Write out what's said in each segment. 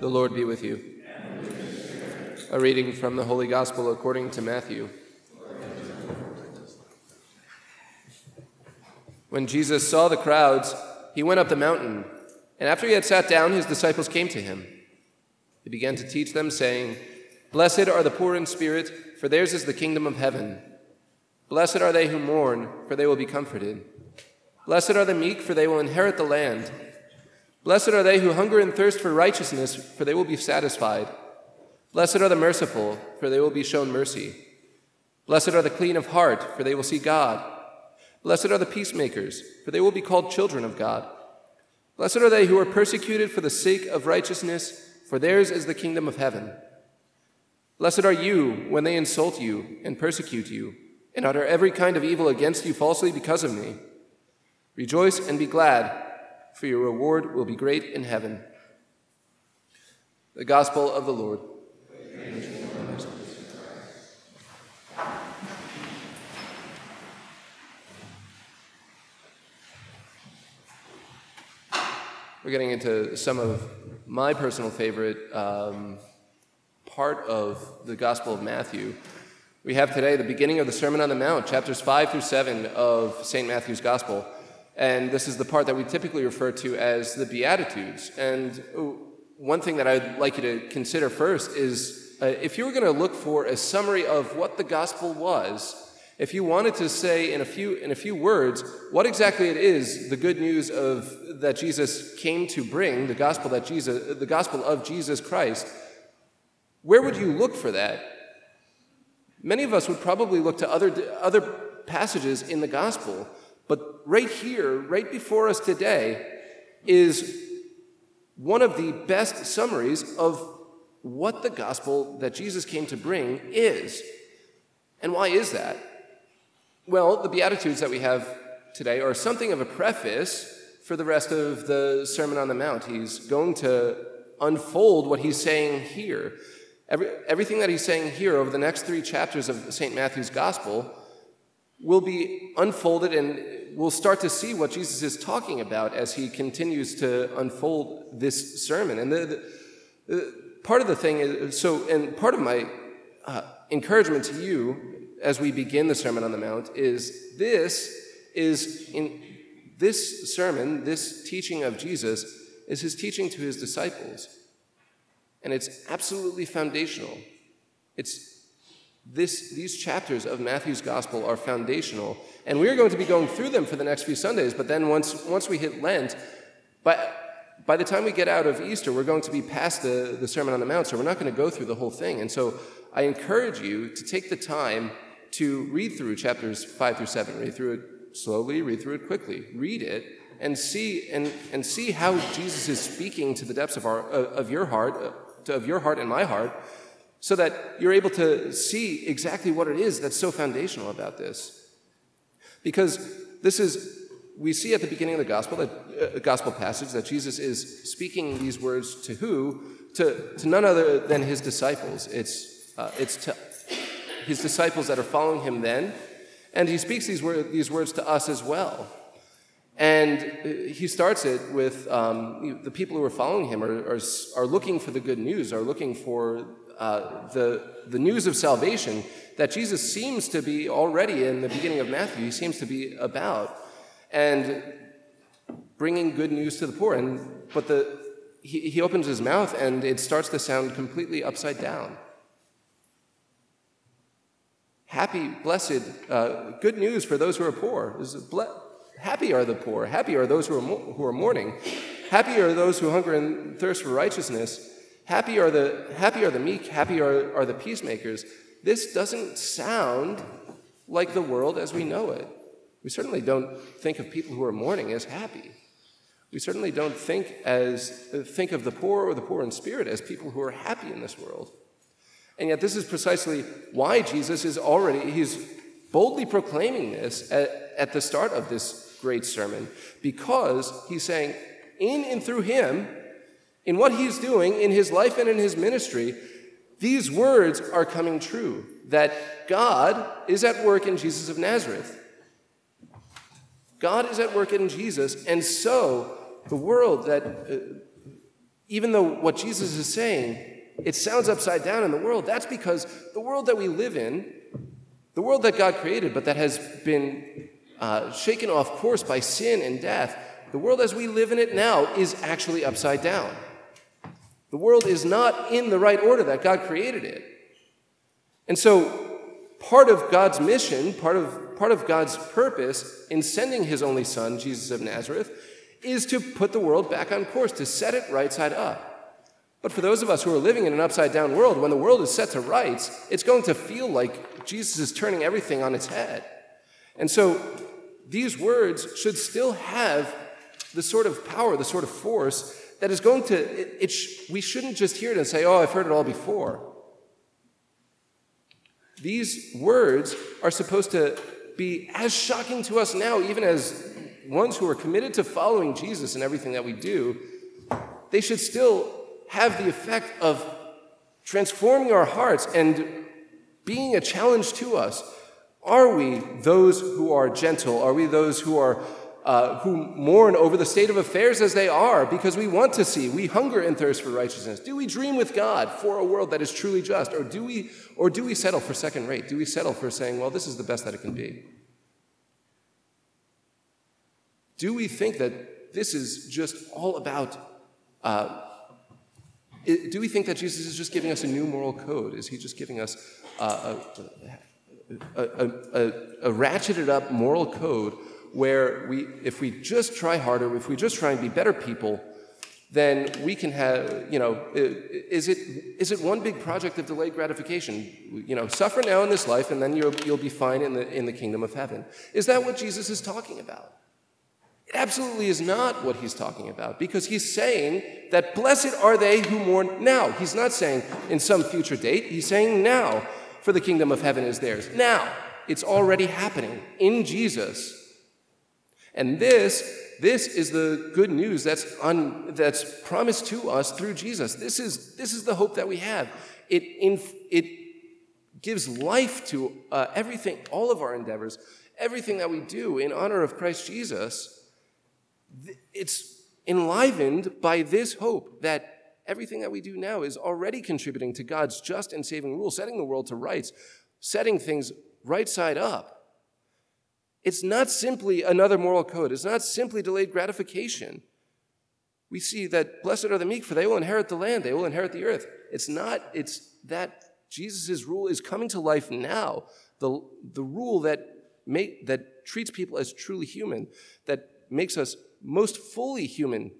The Lord be with you. And with your spirit. A reading from the Holy Gospel according to Matthew. When Jesus saw the crowds, he went up the mountain, and after he had sat down, his disciples came to him. He began to teach them, saying, "Blessed are the poor in spirit, for theirs is the kingdom of heaven. Blessed are they who mourn, for they will be comforted. Blessed are the meek, for they will inherit the land. Blessed are they who hunger and thirst for righteousness, for they will be satisfied. Blessed are the merciful, for they will be shown mercy. Blessed are the clean of heart, for they will see God. Blessed are the peacemakers, for they will be called children of God. Blessed are they who are persecuted for the sake of righteousness, for theirs is the kingdom of heaven. Blessed are you when they insult you and persecute you, and utter every kind of evil against you falsely because of me. Rejoice and be glad, for your reward will be great in heaven." The Gospel of the Lord. We're getting into some of my personal favorite part of the Gospel of Matthew. We have today the beginning of the Sermon on the Mount, chapters 5 through 7 of St. Matthew's Gospel. And this is the part that we typically refer to as the Beatitudes. And one thing that I'd like you to consider first is if you were going to look for a summary of what the Gospel was, if you wanted to say in a few words what exactly it is, the good news of that Jesus came to bring, the gospel of Jesus Christ, where would you look for that? Many of us would probably look to other passages in the gospel, but right here, right before us today, is one of the best summaries of what the gospel that Jesus came to bring is. And why is that? Well, the Beatitudes that we have today are something of a preface for the rest of the Sermon on the Mount. He's going to unfold what he's saying here. Everything that he's saying here over the next three chapters of St. Matthew's Gospel will be unfolded, and we'll start to see what Jesus is talking about as he continues to unfold this sermon. And part of the thing is, part of my encouragement to you as we begin the Sermon on the Mount is this teaching of Jesus is his teaching to his disciples. And it's absolutely foundational. These chapters of Matthew's Gospel are foundational. And we're going to be going through them for the next few Sundays, but then once we hit Lent, by the time we get out of Easter, we're going to be past the Sermon on the Mount, so we're not going to go through the whole thing. And so I encourage you to take the time to read through chapters 5 through 7. Read through it slowly, read through it quickly. Read it and see how Jesus is speaking to the depths of your heart and my heart, so that you're able to see exactly what it is that's so foundational about this. Because we see at the beginning of the gospel, gospel passage, that Jesus is speaking these words to who? To none other than his disciples. It's to his disciples that are following him then, and he speaks these words to us as well. And he starts it with the people who are following him are looking for the good news, are looking for the news of salvation that Jesus seems to be already in the beginning of Matthew. He seems to be about and bringing good news to the poor. But he opens his mouth and it starts to sound completely upside down. Happy, blessed, good news for those who are poor. Happy are the poor. Happy are those who are mourning. Happy are those who hunger and thirst for righteousness. Happy are the meek. Happy are the peacemakers. This doesn't sound like the world as we know it. We certainly don't think of people who are mourning as happy. We certainly don't think of the poor or the poor in spirit as people who are happy in this world. And yet this is precisely why Jesus is he's boldly proclaiming this at the start of this great sermon, because he's saying in and through him, in what he's doing, in his life and in his ministry, these words are coming true, that God is at work in Jesus of Nazareth. God is at work in Jesus, and so the world that even though what Jesus is saying, it sounds upside down in the world, that's because the world that we live in, the world that God created, but that has been shaken off course by sin and death, the world as we live in it now is actually upside down. The world is not in the right order that God created it. And so part of God's mission, part of God's purpose in sending his only son, Jesus of Nazareth, is to put the world back on course, to set it right side up. But for those of us who are living in an upside-down world, when the world is set to rights, it's going to feel like Jesus is turning everything on its head. And so these words should still have the sort of power, the sort of force that is going to, we shouldn't just hear it and say, oh, I've heard it all before. These words are supposed to be as shocking to us now, even as ones who are committed to following Jesus in everything that we do. They should still have the effect of transforming our hearts and being a challenge to us. Are we those who are gentle? Are we those who are who mourn over the state of affairs as they are because we want to see, we hunger and thirst for righteousness? Do we dream with God for a world that is truly just? Or do we settle for second rate? Do we settle for saying, well, this is the best that it can be? Do we think that this is just all about, do we think that Jesus is just giving us a new moral code? Is he just giving us a ratcheted up moral code where if we just try harder, if we just try and be better people, then we can have, is it one big project of delayed gratification? Suffer now in this life, and then you'll be fine in the kingdom of heaven. Is that what Jesus is talking about? It absolutely is not what he's talking about, because he's saying that blessed are they who mourn now. He's not saying in some future date. He's saying now, for the kingdom of heaven is theirs. Now, it's already happening in Jesus. And this is the good news that's promised to us through Jesus. This is the hope that we have. It gives life to everything, all of our endeavors, everything that we do in honor of Christ Jesus. It's enlivened by this hope that everything that we do now is already contributing to God's just and saving rule, setting the world to rights, setting things right side up. It's not simply another moral code. It's not simply delayed gratification. We see that blessed are the meek, for they will inherit the land. They will inherit the earth. It's that Jesus' rule is coming to life now. The rule that treats people as truly human, that makes us most fully human,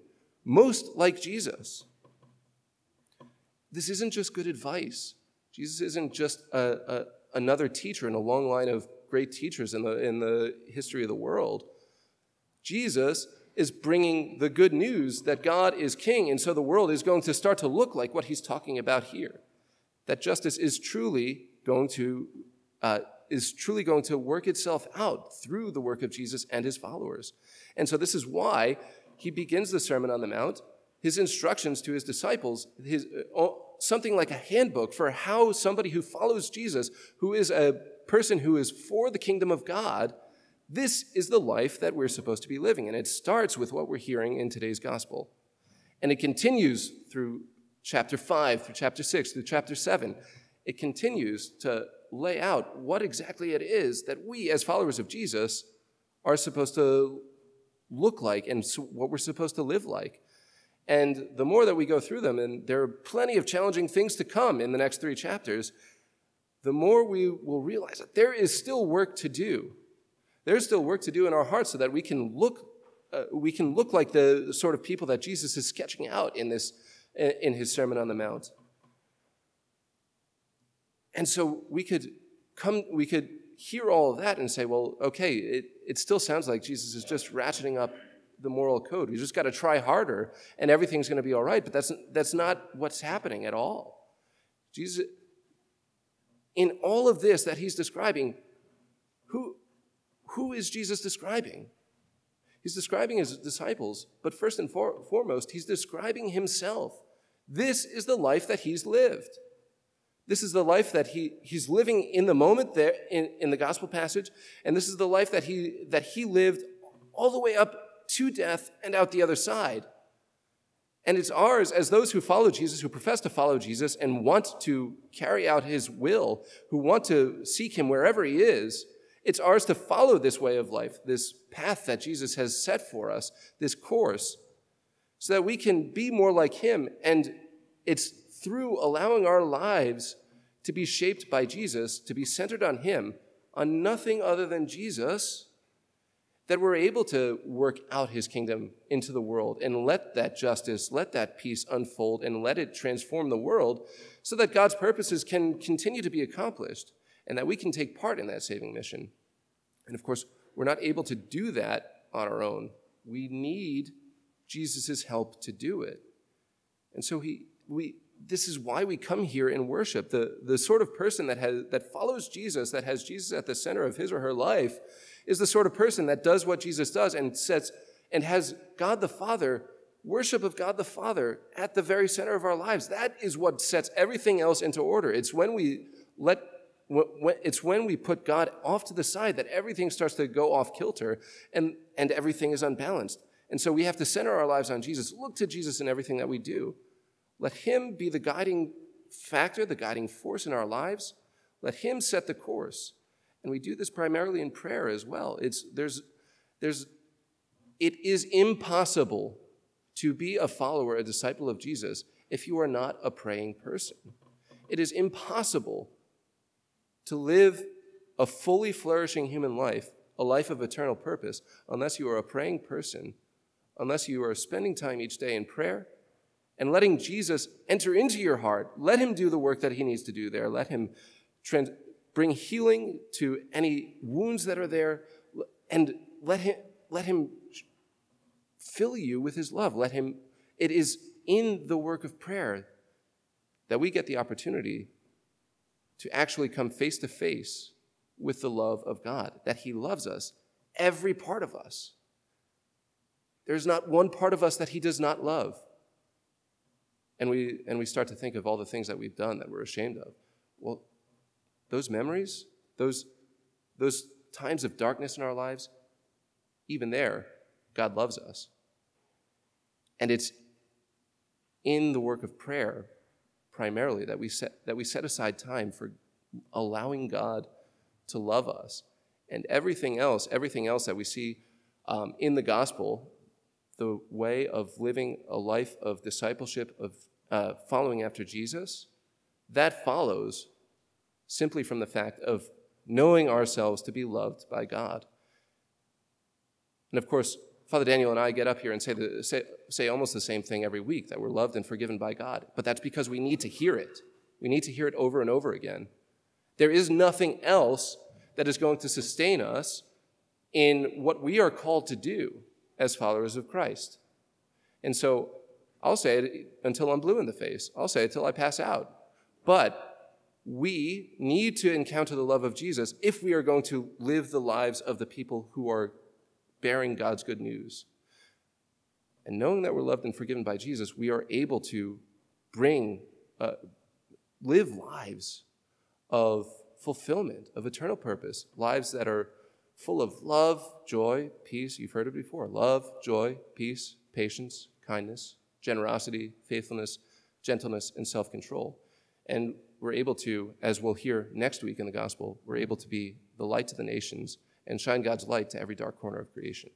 most like Jesus. This isn't just good advice. Jesus isn't just another teacher in a long line of great teachers in the history of the world. Jesus is bringing the good news that God is king, and so the world is going to start to look like what he's talking about here. That justice is truly going to work itself out through the work of Jesus and his followers. And so this is why he begins the Sermon on the Mount, his instructions to his disciples, something like a handbook for how somebody who follows Jesus, who is a person who is for the kingdom of God, this is the life that we're supposed to be living. And it starts with what we're hearing in today's gospel. And it continues through chapter 5, through chapter 6, through chapter 7. It continues to lay out what exactly it is that we, as followers of Jesus, are supposed to look like and what we're supposed to live like. And the more that we go through them, and there are plenty of challenging things to come in the next 3 chapters, the more we will realize that there is still work to do. There's still work to do in our hearts so that we can look like the sort of people that Jesus is sketching out in his Sermon on the Mount. And so we could hear all of that and say, well, okay, it still sounds like Jesus is just ratcheting up the moral code. We just got to try harder, and everything's going to be all right. But that's not what's happening at all. Jesus, in all of this that he's describing, who is Jesus describing? He's describing his disciples, but first and foremost, he's describing himself. This is the life that he's lived. This is the life that he's living in the moment there in the gospel passage, and this is the life that he lived all the way up to death and out the other side. And it's ours as those who follow Jesus, who profess to follow Jesus and want to carry out his will, who want to seek him wherever he is. It's ours to follow this way of life, this path that Jesus has set for us, this course, so that we can be more like him. And it's through allowing our lives to be shaped by Jesus, to be centered on him, on nothing other than Jesus, that we're able to work out his kingdom into the world and let that justice, let that peace unfold and let it transform the world so that God's purposes can continue to be accomplished and that we can take part in that saving mission. And of course, we're not able to do that on our own. We need Jesus' help to do it. And so this is why we come here and worship. The sort of person that follows Jesus, that has Jesus at the center of his or her life, is the sort of person that does what Jesus does and has God the Father, worship of God the Father at the very center of our lives. That is what sets everything else into order. It's when we put God off to the side that everything starts to go off kilter and everything is unbalanced. And so we have to center our lives on Jesus, look to Jesus in everything that we do. Let him be the guiding factor, the guiding force in our lives. Let him set the course. And we do this primarily in prayer as well. It is impossible to be a follower, a disciple of Jesus, if you are not a praying person. It is impossible to live a fully flourishing human life, a life of eternal purpose, unless you are a praying person, unless you are spending time each day in prayer and letting Jesus enter into your heart. Let him do the work that he needs to do there. Let him bring healing to any wounds that are there, and let him fill you with his love. It is in the work of prayer that we get the opportunity to actually come face to face with the love of God, that he loves us, every part of us. There's not one part of us that he does not love. And we start to think of all the things that we've done that we're ashamed of. Well, those memories, those times of darkness in our lives, even there, God loves us. And it's in the work of prayer, primarily, that we set aside time for allowing God to love us. And everything else that we see in the gospel, the way of living a life of discipleship, of following after Jesus, that follows simply from the fact of knowing ourselves to be loved by God. And of course, Father Daniel and I get up here and say almost the same thing every week, that we're loved and forgiven by God. But that's because we need to hear it. We need to hear it over and over again. There is nothing else that is going to sustain us in what we are called to do as followers of Christ. And so I'll say it until I'm blue in the face. I'll say it till I pass out. But we need to encounter the love of Jesus if we are going to live the lives of the people who are bearing God's good news. And knowing that we're loved and forgiven by Jesus, we are able to live lives of fulfillment, of eternal purpose, lives that are full of love, joy, peace. You've heard it before. Love, joy, peace, patience, kindness, generosity, faithfulness, gentleness, and self-control. And we're able to, as we'll hear next week in the gospel, we're able to be the light to the nations and shine God's light to every dark corner of creation.